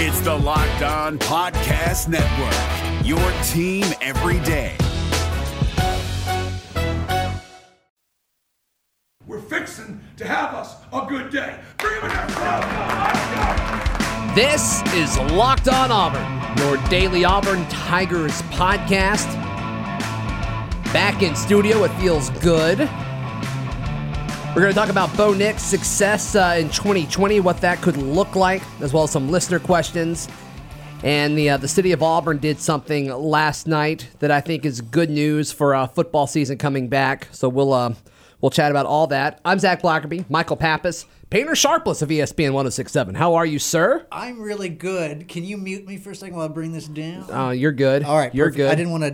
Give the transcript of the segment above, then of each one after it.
It's the Locked On Podcast Network, your team every day. We're fixing to have us a good day. This is Locked On Auburn, your daily Auburn Tigers podcast. Back in studio, it feels good. We're going to talk about Bo Nix's success in 2020, what that could look like, as well as some listener questions. And the city of Auburn did something last night that I think is good news for football season coming back. So we'll chat about all that. I'm Zach Blackerby, Michael Pappas, Painter Sharpless of ESPN 106.7. How are you, sir? I'm really good. Can you mute me for a second while I bring this down? Oh, you're good. All right, you're good. I didn't want to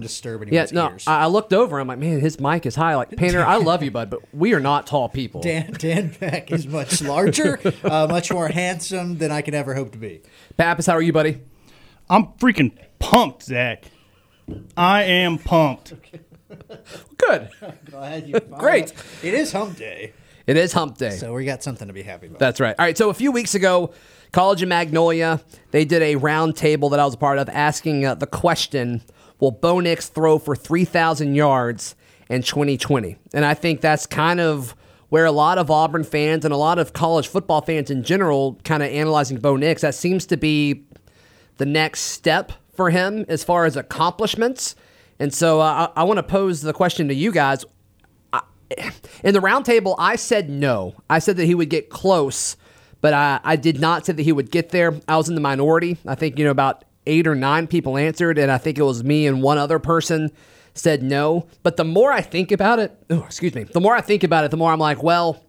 disturb anyone's ears. I looked over. I'm like, man, his mic is high. Like, Painter, I love you, bud, but we are not tall people. Dan Beck is much larger, much more handsome than I could ever hope to be. Pappas, how are you, buddy? I'm freaking pumped, Zach. I am pumped. Okay. Good. I'm glad you found Great. It. It is hump day. It is hump day. So we got something to be happy about. That's right. All right, so a few weeks ago, College of Magnolia, they did a round table that I was a part of asking the question, will Bo Nix throw for 3,000 yards in 2020? And I think that's kind of where a lot of Auburn fans and a lot of college football fans in general kind of analyzing Bo Nix. That seems to be the next step for him as far as accomplishments. And so I want to pose the question to you guys. In the roundtable, I said no. I said that he would get close, but I did not say that he would get there. I was in the minority. I think about 8 or 9 people answered, and I think it was me and one other person said no. But the more I think about it, the more I'm like, well,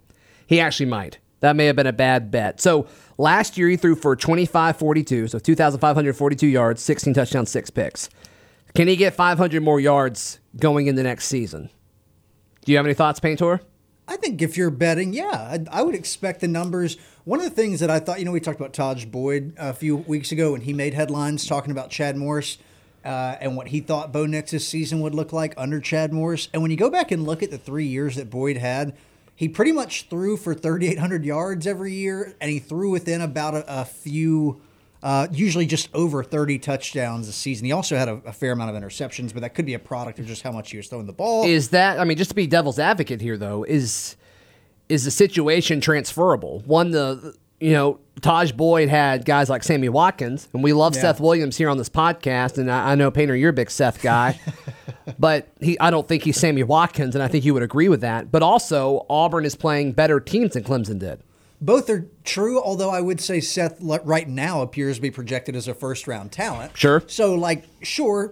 he actually might. That may have been a bad bet. So last year he threw for 2,542, so 2,542 yards, 16 touchdowns, 6 picks. Can he get 500 more yards going in the next season? Do you have any thoughts, Painter? I think if you're betting, yeah. I would expect the numbers. One of the things that I thought, we talked about Taj Boyd a few weeks ago, and he made headlines talking about Chad Morris and what he thought Bo Nix's season would look like under Chad Morris. And when you go back and look at the 3 years that Boyd had, he pretty much threw for 3,800 yards every year, and he threw within about a few... usually just over 30 touchdowns a season. He also had a fair amount of interceptions, but that could be a product of just how much he was throwing the ball. Is that, just to be devil's advocate here, though, is the situation transferable? One, Taj Boyd had guys like Sammy Watkins, and we love Seth Williams here on this podcast, and I know, Painter, you're a big Seth guy, but I don't think he's Sammy Watkins, and I think you would agree with that. But also, Auburn is playing better teams than Clemson did. Both are true, although I would say Seth right now appears to be projected as a first-round talent. Sure. So,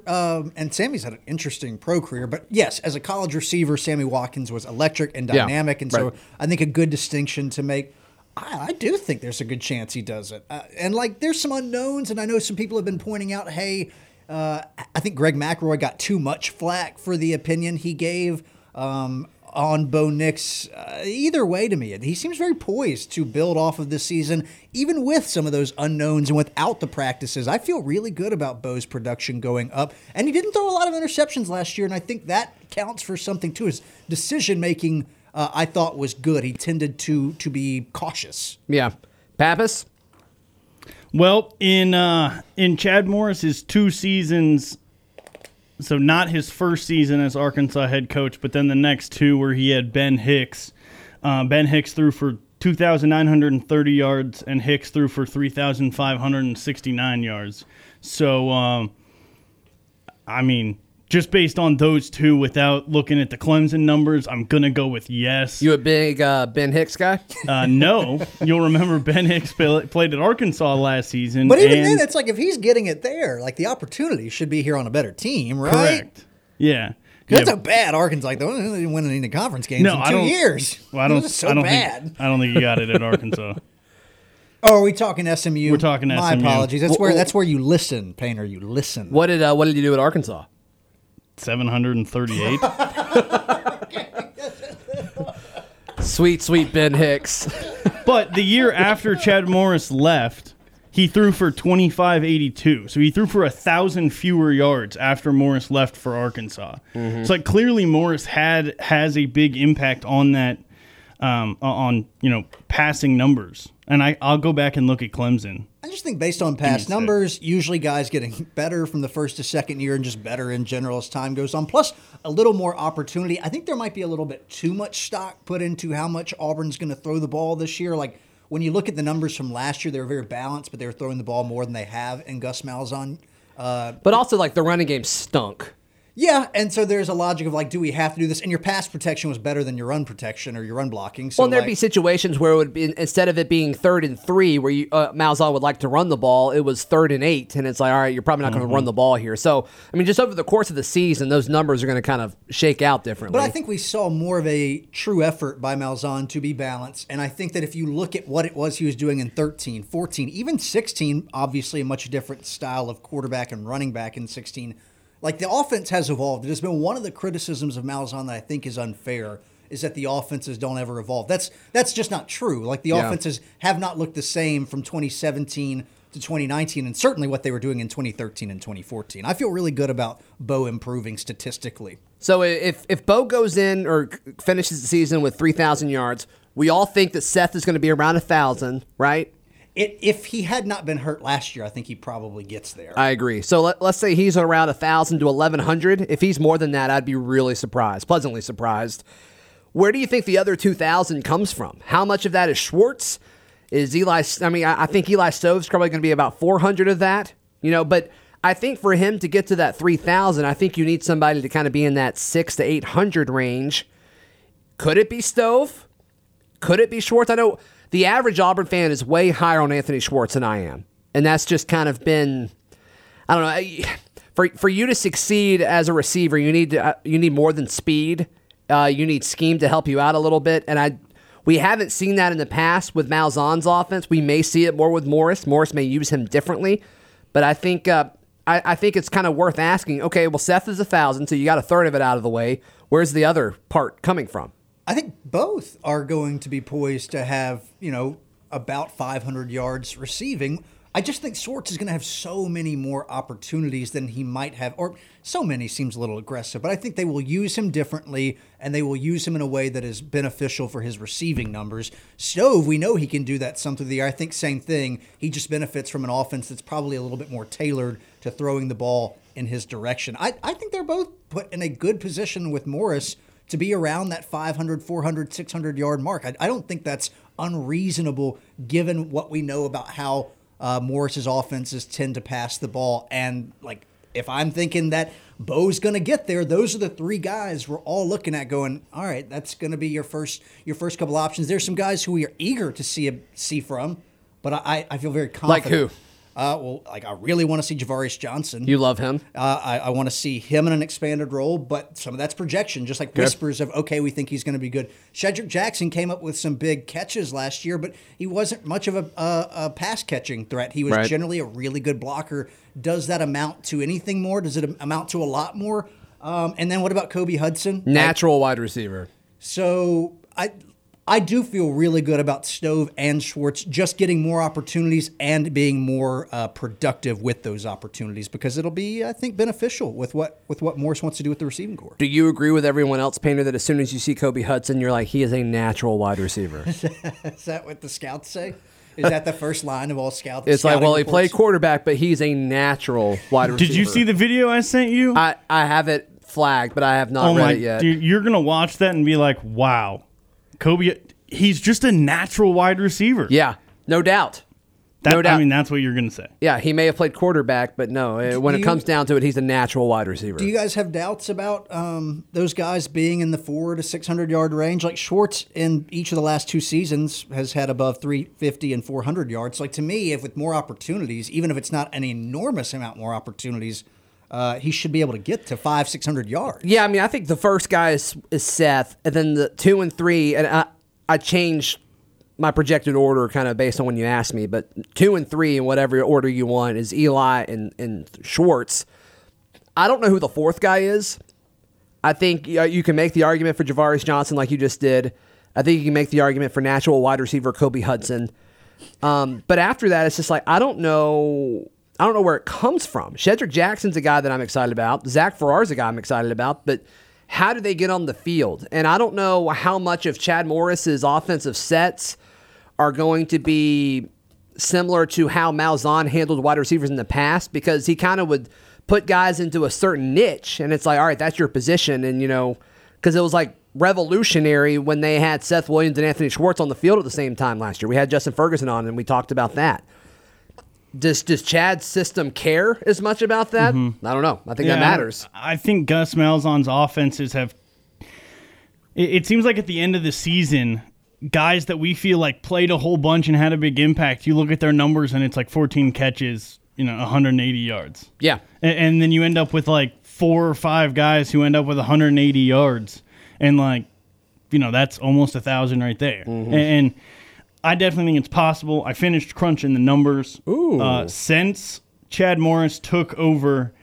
and Sammy's had an interesting pro career, but yes, as a college receiver, Sammy Watkins was electric and dynamic, and so I think a good distinction to make. I do think there's a good chance he does it. And there's some unknowns, and I know some people have been pointing out, hey, I think Greg McElroy got too much flack for the opinion he gave. On Bo Nix, either way to me. He seems very poised to build off of this season, even with some of those unknowns and without the practices. I feel really good about Bo's production going up, and he didn't throw a lot of interceptions last year, and I think that counts for something, too. His decision-making, I thought, was good. He tended to be cautious. Yeah. Pappas? Well, in Chad Morris's 2 seasons... So not his first season as Arkansas head coach, but then the next 2 where he had Ben Hicks. Ben Hicks threw for 2,930 yards, and Hicks threw for 3,569 yards. So, just based on those 2 without looking at the Clemson numbers, I'm going to go with yes. You a big Ben Hicks guy? No. You'll remember Ben Hicks played at Arkansas last season. But even then, it's if he's getting it there, the opportunity should be here on a better team, right? Correct. Yeah. That's a bad Arkansas. They didn't win any conference games in 2 years. Well, I don't think, I don't think he got it at Arkansas. Oh, are we talking SMU? We're talking SMU. My apologies. That's where you listen, Painter. You listen. What did you do at Arkansas? 738. Sweet Ben Hicks. But the year after Chad Morris left, he threw for 2,582. So he threw for 1,000 fewer yards after Morris left for Arkansas. Mm-hmm. So clearly Morris has a big impact on that, on passing numbers. And I'll go back and look at Clemson. I just think based on past numbers, usually guys getting better from the first to second year and just better in general as time goes on. Plus, a little more opportunity. I think there might be a little bit too much stock put into how much Auburn's going to throw the ball this year. Like, when you look at the numbers from last year, they were very balanced, but they were throwing the ball more than they have in Gus Malzahn. But also, like, the running game stunk. Yeah, and so there's a logic of, like, do we have to do this? And your pass protection was better than your run protection or your run blocking. So, well, there'd be situations where it would be, instead of it being 3rd and 3 where you, Malzahn would like to run the ball, it was 3rd and 8, and it's like, all right, you're probably not going to run the ball here. So, I mean, just over the course of the season, those numbers are going to kind of shake out differently. But I think we saw more of a true effort by Malzahn to be balanced, and I think that if you look at what it was he was doing in 13, 14, even 16, obviously a much different style of quarterback and running back in 16, like, the offense has evolved. It has been one of the criticisms of Malzahn that I think is unfair, is that the offenses don't ever evolve. That's just not true. Like, the offenses have not looked the same from 2017 to 2019, and certainly what they were doing in 2013 and 2014. I feel really good about Bo improving statistically. So if Bo goes in or finishes the season with 3,000 yards, we all think that Seth is going to be around 1,000, right? If he had not been hurt last year, I think he probably gets there. I agree. So let's say he's around 1,000 to 1,100. If he's more than that, I'd be really surprised, pleasantly surprised. Where do you think the other 2,000 comes from? How much of that is Schwartz? Is I think Eli Stove's probably going to be about 400 of that. You know, but I think for him to get to that 3,000, I think you need somebody to kind of be in that 600 to 800 range. Could it be Stove? Could it be Schwartz? I know the average Auburn fan is way higher on Anthony Schwartz than I am. And that's just kind of been, I don't know, for you to succeed as a receiver, you need more than speed. You need scheme to help you out a little bit. And we haven't seen that in the past with Malzahn's offense. We may see it more with Morris. Morris may use him differently. But I think I think it's kind of worth asking, okay, well, Seth is 1,000, so you got a third of it out of the way. Where's the other part coming from? I think both are going to be poised to have, you know, about 500 yards receiving. I just think Schwartz is going to have so many more opportunities than he might have, or so many seems a little aggressive, but I think they will use him differently, and they will use him in a way that is beneficial for his receiving numbers. Stove, we know he can do that some through the year. I think same thing. He just benefits from an offense that's probably a little bit more tailored to throwing the ball in his direction. I think they're both put in a good position with Morris to be around that 500, 400, 600-yard mark. I don't think that's unreasonable given what we know about how Morris's offenses tend to pass the ball. And, like, if I'm thinking that Bo's going to get there, those are the three guys we're all looking at going, all right, that's going to be your first couple options. There's some guys who we are eager to see from, but I feel very confident. Like who? I really want to see Javarius Johnson. You love him. I want to see him in an expanded role, but some of that's projection, just like whispers of, okay, we think he's going to be good. Shedrick Jackson came up with some big catches last year, but he wasn't much of a pass-catching threat. He was generally a really good blocker. Does that amount to anything more? Does it amount to a lot more? And then what about Kobe Hudson? Natural wide receiver. So I do feel really good about Stove and Schwartz just getting more opportunities and being more productive with those opportunities, because it'll be, I think, beneficial with what Morris wants to do with the receiving corps. Do you agree with everyone else, Painter, that as soon as you see Kobe Hudson, you're like, he is a natural wide receiver? Is that what the scouts say? Is that the first line of all scouts? It's like, well, he played quarterback, but he's a natural wide receiver. Did you see the video I sent you? I have it flagged, but I have not read it yet. Dude, you're going to watch that and be like, wow. Kobe, he's just a natural wide receiver. Yeah, no doubt. I mean, that's what you're going to say. Yeah, he may have played quarterback, but no, when it comes down to it, he's a natural wide receiver. Do you guys have doubts about those guys being in the 400 to 600-yard range? Like, Schwartz in each of the last two seasons has had above 350 and 400 yards. Like, to me, if with more opportunities, even if it's not an enormous amount more opportunities, he should be able to get to 500-600 yards. Yeah, I mean, I think the first guy is Seth, and then the 2 and 3, and I changed my projected order kind of based on when you asked me, but 2 and 3 in whatever order you want is Eli and Schwartz. I don't know who the fourth guy is. I think you can make the argument for Javarius Johnson like you just did. I think you can make the argument for natural wide receiver Kobe Hudson. But after that, it's just like, I don't know where it comes from. Shedrick Jackson's a guy that I'm excited about. Zach Farrar's a guy I'm excited about. But how do they get on the field? And I don't know how much of Chad Morris's offensive sets are going to be similar to how Malzahn handled wide receivers in the past, because he kind of would put guys into a certain niche, and it's like, all right, that's your position. And, you know, because it was like revolutionary when they had Seth Williams and Anthony Schwartz on the field at the same time last year. We had Justin Ferguson on, and we talked about that. Does Chad's system care as much about that? Mm-hmm. I don't know. I think that matters. I think Gus Malzahn's offenses have... It seems like at the end of the season, guys that we feel like played a whole bunch and had a big impact, you look at their numbers and it's like 14 catches, 180 yards. Yeah. And then you end up with like 4 or 5 guys who end up with 180 yards. And like, that's almost 1,000 right there. Mm-hmm. And I definitely think it's possible. I finished crunching the numbers. Ooh. Since Chad Morris took over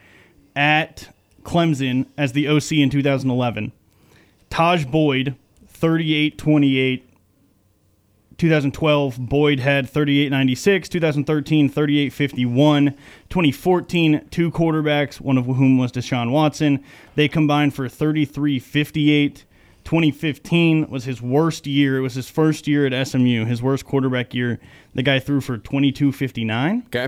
at Clemson as the OC in 2011, Taj Boyd, 38-28. 2012, Boyd had 38-96. 2013, 38-51. 2014, 2 quarterbacks, one of whom was Deshaun Watson. They combined for 33-58. 2015 was his worst year. It was his first year at SMU, his worst quarterback year. The guy threw for 22-59. Okay.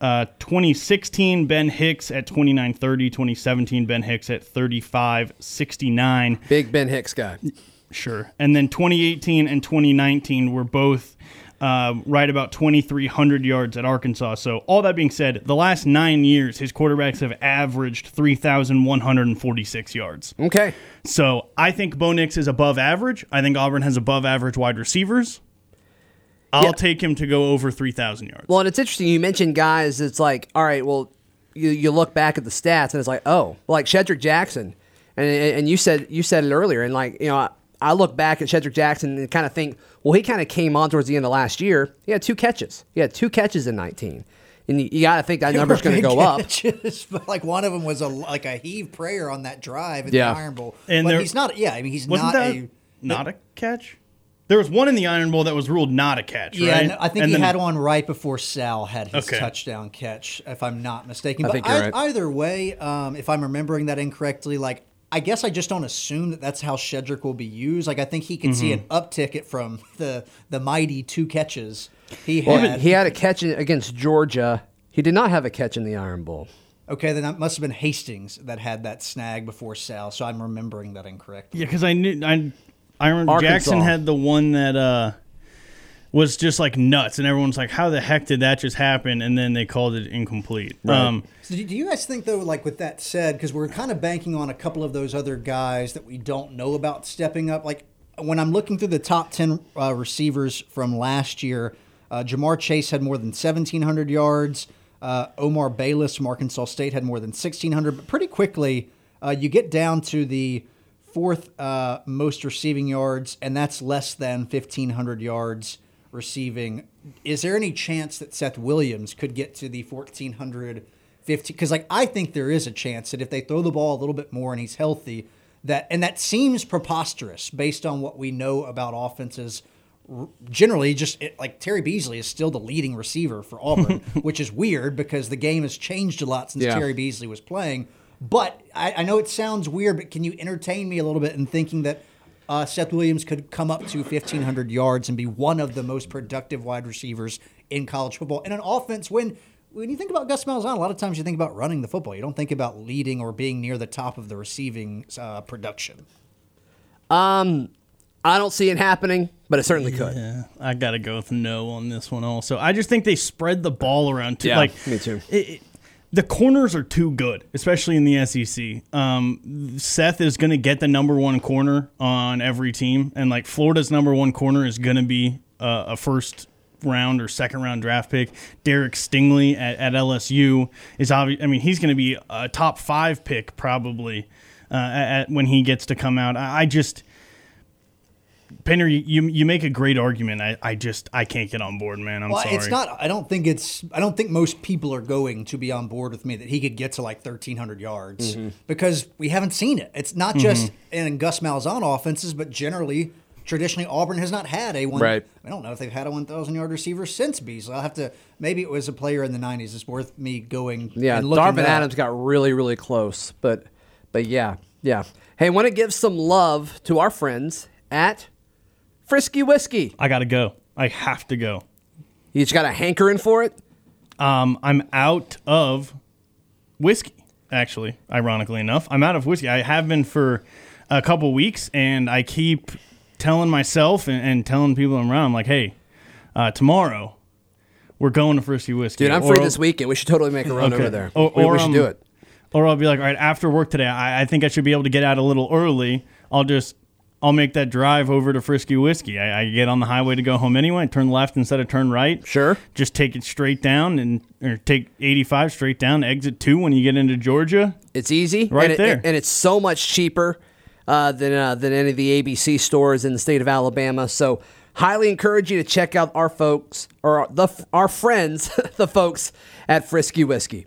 2016, Ben Hicks at 29-30. 2017, Ben Hicks at 35-69. Big Ben Hicks guy. Sure. And then 2018 and 2019 were both right about 2,300 yards at Arkansas. So all that being said, the last 9 years, his quarterbacks have averaged 3,146 yards. Okay. So I think Bo Nix is above average. I think Auburn has above average wide receivers. I'll take him to go over 3,000 yards. Well, and it's interesting. You mentioned guys. It's like, all right, well, you look back at the stats and it's like, oh, like Shedrick Jackson. And you said it earlier. And like, I look back at Shedrick Jackson and kind of think, well, he kind of came on towards the end of last year. He had 2 catches. He had 2 catches in 2019. And you got to think that number's going to go up. But like one of them was a heave prayer on that drive in the Iron Bowl. And but he's not. Yeah, I mean, he's not a catch. There was one in the Iron Bowl that was ruled not a catch, right? Yeah, I think he had one right before Sal had his touchdown catch, if I'm not mistaken. But either way, if I'm remembering that incorrectly, like, I guess I just don't assume that that's how Shedrick will be used. Like, I think he can see an uptick from the mighty 2 catches he had. Well, he had a catch against Georgia. He did not have a catch in the Iron Bowl. Okay, then that must have been Hastings that had that snag before Sal, so I'm remembering that incorrectly. Yeah, because I remember Arkansas. Jackson had the one that was just like nuts, and everyone's like, how the heck did that just happen? And then they called it incomplete. Right. So do you guys think, though, like with that said, because we're kind of banking on a couple of those other guys that we don't know about stepping up. Like when I'm looking through the top 10 receivers from last year, Jamar Chase had more than 1,700 yards. Omar Bayless from Arkansas State had more than 1,600. But pretty quickly, you get down to the fourth most receiving yards, and that's less than 1,500 yards receiving. Is there any chance that Seth Williams could get to the 1,450? Because like I think there is a chance that if they throw the ball a little bit more and he's healthy, that seems preposterous based on what we know about offenses. Generally, like Terry Beasley is still the leading receiver for Auburn, which is weird because the game has changed a lot since Terry Beasley was playing. But I know it sounds weird, but can you entertain me a little bit in thinking that Seth Williams could come up to 1,500 yards and be one of the most productive wide receivers in college football? And an offense, when you think about Gus Malzahn, a lot of times you think about running the football. You don't think about leading or being near the top of the receiving production. I don't see it happening, but it certainly could. Yeah, I got to go with no on this one also. I just think they spread the ball around too. Yeah, like, me too. The corners are too good, especially in the SEC. Seth is going to get the number one corner on every team, and like Florida's number one corner is going to be a first round or second round draft pick. Derek Stingley at LSU is obvious. I mean, he's going to be a top 5 pick probably when he gets to come out. I just. Painter, you make a great argument. I can't get on board, man. I'm sorry. It's not. I don't think most people are going to be on board with me that he could get to like 1,300 yards because we haven't seen it. It's not just in Gus Malzahn offenses, but generally, traditionally, Auburn has not had a one. Right. I don't know if they've had a 1,000-yard receiver since Beasley. I'll have to. Maybe it was a player in the '90s. It's worth me going. Yeah, and looking. Darvin Adams got really, really close, but yeah. Hey, want to give some love to our friends at Frisky Whiskey. I got to go. I have to go. You just got a hankering for it? I'm out of whiskey, actually, ironically enough. I'm out of whiskey. I have been for a couple weeks, and I keep telling myself and telling people I'm around, I'm like, hey, tomorrow we're going to Frisky Whiskey. Dude, I'm free this weekend. We should totally make a run over there. We should do it. Or I'll be like, all right, after work today, I think I should be able to get out a little early. I'll make that drive over to Frisky Whiskey. I get on the highway to go home anyway. I turn left instead of turn right. Sure. Just take it straight down or take 85 straight down, exit 2 when you get into Georgia. It's easy. Right there. And it's so much cheaper than any of the ABC stores in the state of Alabama. So highly encourage you to check out our folks or our friends, the folks at Frisky Whiskey.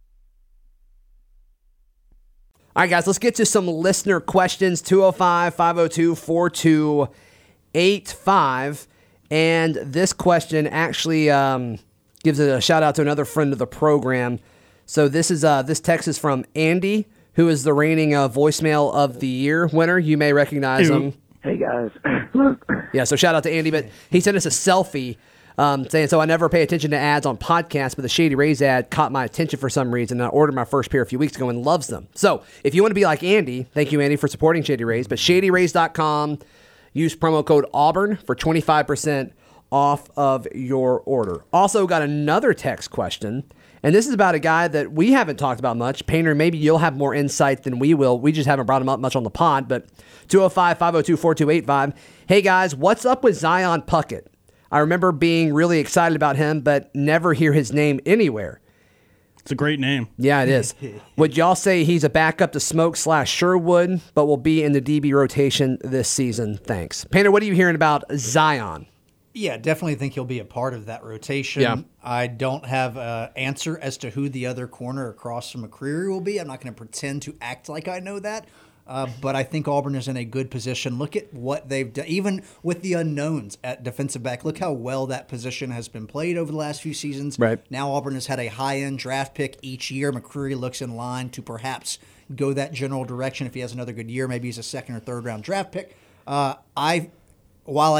All right, guys, let's get to some listener questions, 205-502-4285. And this question actually gives a shout-out to another friend of the program. So this text is from Andy, who is the reigning Voicemail of the Year winner. You may recognize him. Hey, guys. Yeah, so shout-out to Andy. But he sent us a selfie saying, so I never pay attention to ads on podcasts, but the Shady Rays ad caught my attention for some reason, and I ordered my first pair a few weeks ago and loves them. So if you want to be like Andy, thank you, Andy, for supporting Shady Rays, but ShadyRays.com, use promo code Auburn for 25% off of your order. Also got another text question, and this is about a guy that we haven't talked about much. Painter, maybe you'll have more insight than we will. We just haven't brought him up much on the pod, but 205-502-4285. Hey, guys, what's up with Zion Puckett? I remember being really excited about him, but never hear his name anywhere. It's a great name. Yeah, it is. Would y'all say he's a backup to Smoke/Sherwood, but will be in the DB rotation this season? Thanks. Painter, what are you hearing about Zion? Yeah, definitely think he'll be a part of that rotation. Yeah. I don't have an answer as to who the other corner across from McCreary will be. I'm not going to pretend to act like I know that. But I think Auburn is in a good position. Look at what they've done, even with the unknowns at defensive back. Look how well that position has been played over the last few seasons. Right. Now Auburn has had a high-end draft pick each year. McCreary looks in line to perhaps go that general direction if he has another good year. Maybe he's a second- or third-round draft pick. While I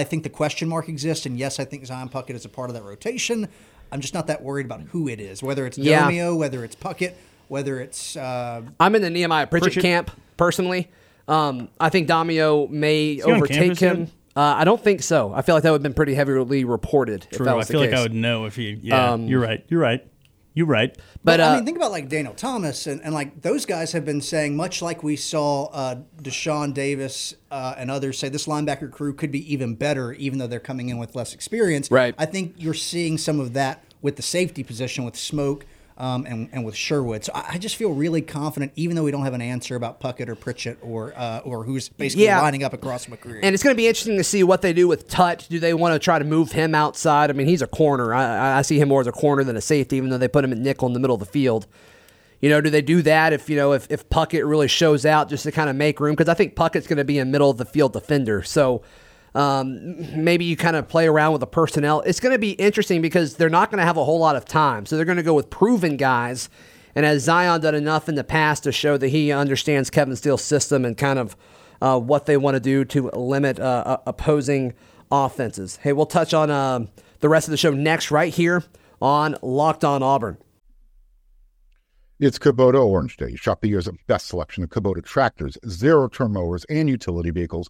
think the question mark exists, and yes, I think Zion Puckett is a part of that rotation, I'm just not that worried about who it is, whether it's Domeo, whether it's Puckett, whether it's... I'm in the Nehemiah Pritchett camp. Personally, I think Domeo may overtake him. I don't think so. I feel like that would have been pretty heavily reported. True. If that was the case. I feel like I would know if he. Yeah, you're right. But I mean, think about like Daniel Thomas and like those guys have been saying, much like we saw Deshaun Davis and others say, this linebacker crew could be even better, even though they're coming in with less experience. Right. I think you're seeing some of that with the safety position with Smoke. And with Sherwood. So I just feel really confident, even though we don't have an answer about Puckett or Pritchett or who's basically lining up across McCreary. And it's going to be interesting to see what they do with Tut. Do they want to try to move him outside? I mean, he's a corner. I see him more as a corner than a safety, even though they put him at nickel in the middle of the field. You know, do they do that if Puckett really shows out just to kind of make room? Because I think Puckett's going to be a middle-of-the-field defender. So maybe you kind of play around with the personnel. It's going to be interesting because they're not going to have a whole lot of time. So they're going to go with proven guys. And has Zion done enough in the past to show that he understands Kevin Steele's system and kind of what they want to do to limit opposing offenses? Hey, we'll touch on the rest of the show next right here on Locked on Auburn. It's Kubota Orange Days. Shop the year's best selection of Kubota tractors, zero-turn mowers, and utility vehicles,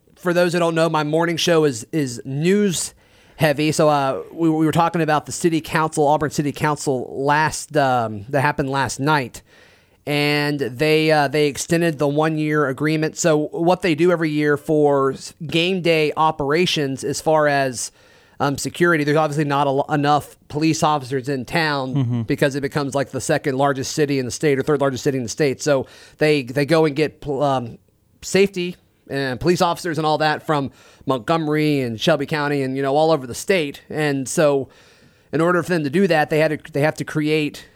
For those who don't know, my morning show is news heavy. So we were talking about the city council, Auburn City Council, that happened last night, and they extended the 1-year agreement. So what they do every year for game day operations, as far as security, there's obviously not enough police officers in town because it becomes like the second largest city in the state or third largest city in the state. So they go and get safety and police officers and all that from Montgomery and Shelby County and all over the state. And so in order for them to do that, they have to create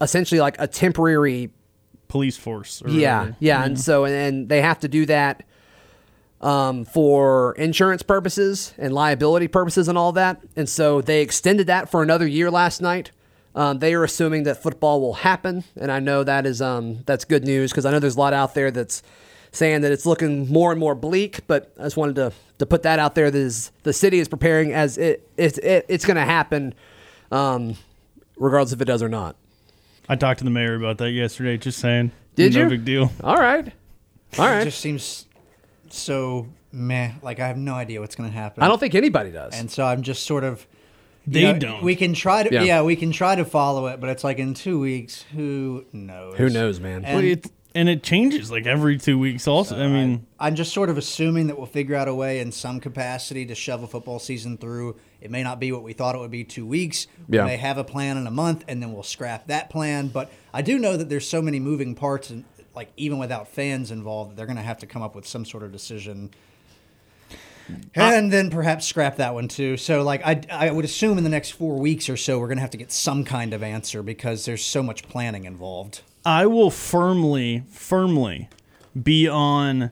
essentially like a temporary police force. And so and they have to do that for insurance purposes and liability purposes and all that. And so they extended that for another year last night. They are assuming that football will happen. And I know that is that's good news, because I know there's a lot out there that's saying that it's looking more and more bleak, but I just wanted to put that out there. The city is preparing as it's going to happen regardless if it does or not. I talked to the mayor about that yesterday, just saying. Did you? No big deal. All right. It just seems... so meh, like I have no idea what's going to happen. I don't think anybody does, and so I'm just sort of. They don't. We can try to, we can try to follow it, but it's like in 2 weeks, who knows? Who knows, man? And, it changes like every 2 weeks. Also, so I'm just sort of assuming that we'll figure out a way in some capacity to shove a football season through. It may not be what we thought it would be 2 weeks. Yeah. We may have a plan in a month, and then we'll scrap that plan. But I do know that there's so many moving parts and. Like even without fans involved, they're going to have to come up with some sort of decision, and then perhaps scrap that one too. So, like I would assume in the next 4 weeks or so, we're going to have to get some kind of answer because there's so much planning involved. I will firmly be on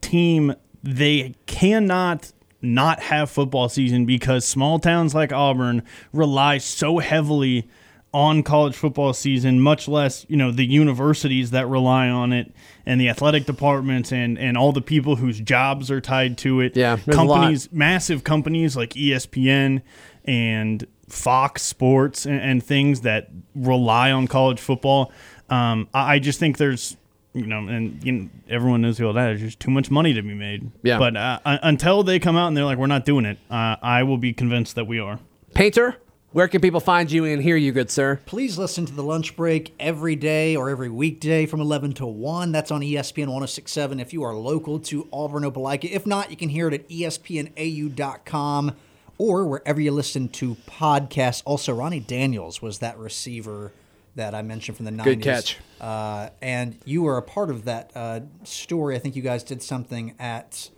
team. They cannot not have football season because small towns like Auburn rely so heavily on college football season, much less, the universities that rely on it and the athletic departments and all the people whose jobs are tied to it. Yeah, companies, massive companies like ESPN and Fox Sports and things that rely on college football. I just think there's, everyone knows who all that is. There's too much money to be made. Yeah. But until they come out and they're like, we're not doing it, I will be convinced that we are. Painter? Where can people find you and hear you, good sir? Please listen to The Lunch Break every day or every weekday from 11 to 1. That's on ESPN 106.7 if you are local to Auburn, Opelika. If not, you can hear it at ESPNAU.com or wherever you listen to podcasts. Also, Ronnie Daniels was that receiver that I mentioned from the 90s. Good catch. And you were a part of that story. I think you guys did something at...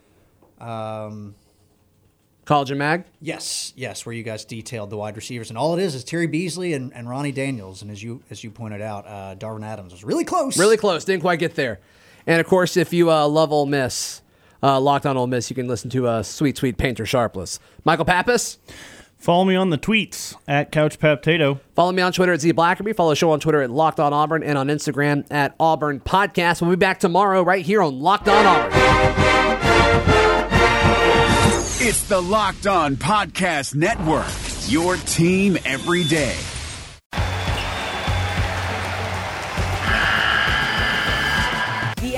College and Mag? Yes, where you guys detailed the wide receivers. And all it is Terry Beasley and Ronnie Daniels. And as you pointed out, Darvin Adams was really close. Didn't quite get there. And, of course, if you love Ole Miss, Locked On Ole Miss, you can listen to Sweet, Sweet Painter Sharpless. Michael Pappas? Follow me on the tweets at CouchPapTato. Follow me on Twitter at ZBlackerby. Follow the show on Twitter at Locked On Auburn and on Instagram at Auburn Podcast. We'll be back tomorrow right here on Locked On Auburn. It's the Locked On Podcast Network, your team every day. The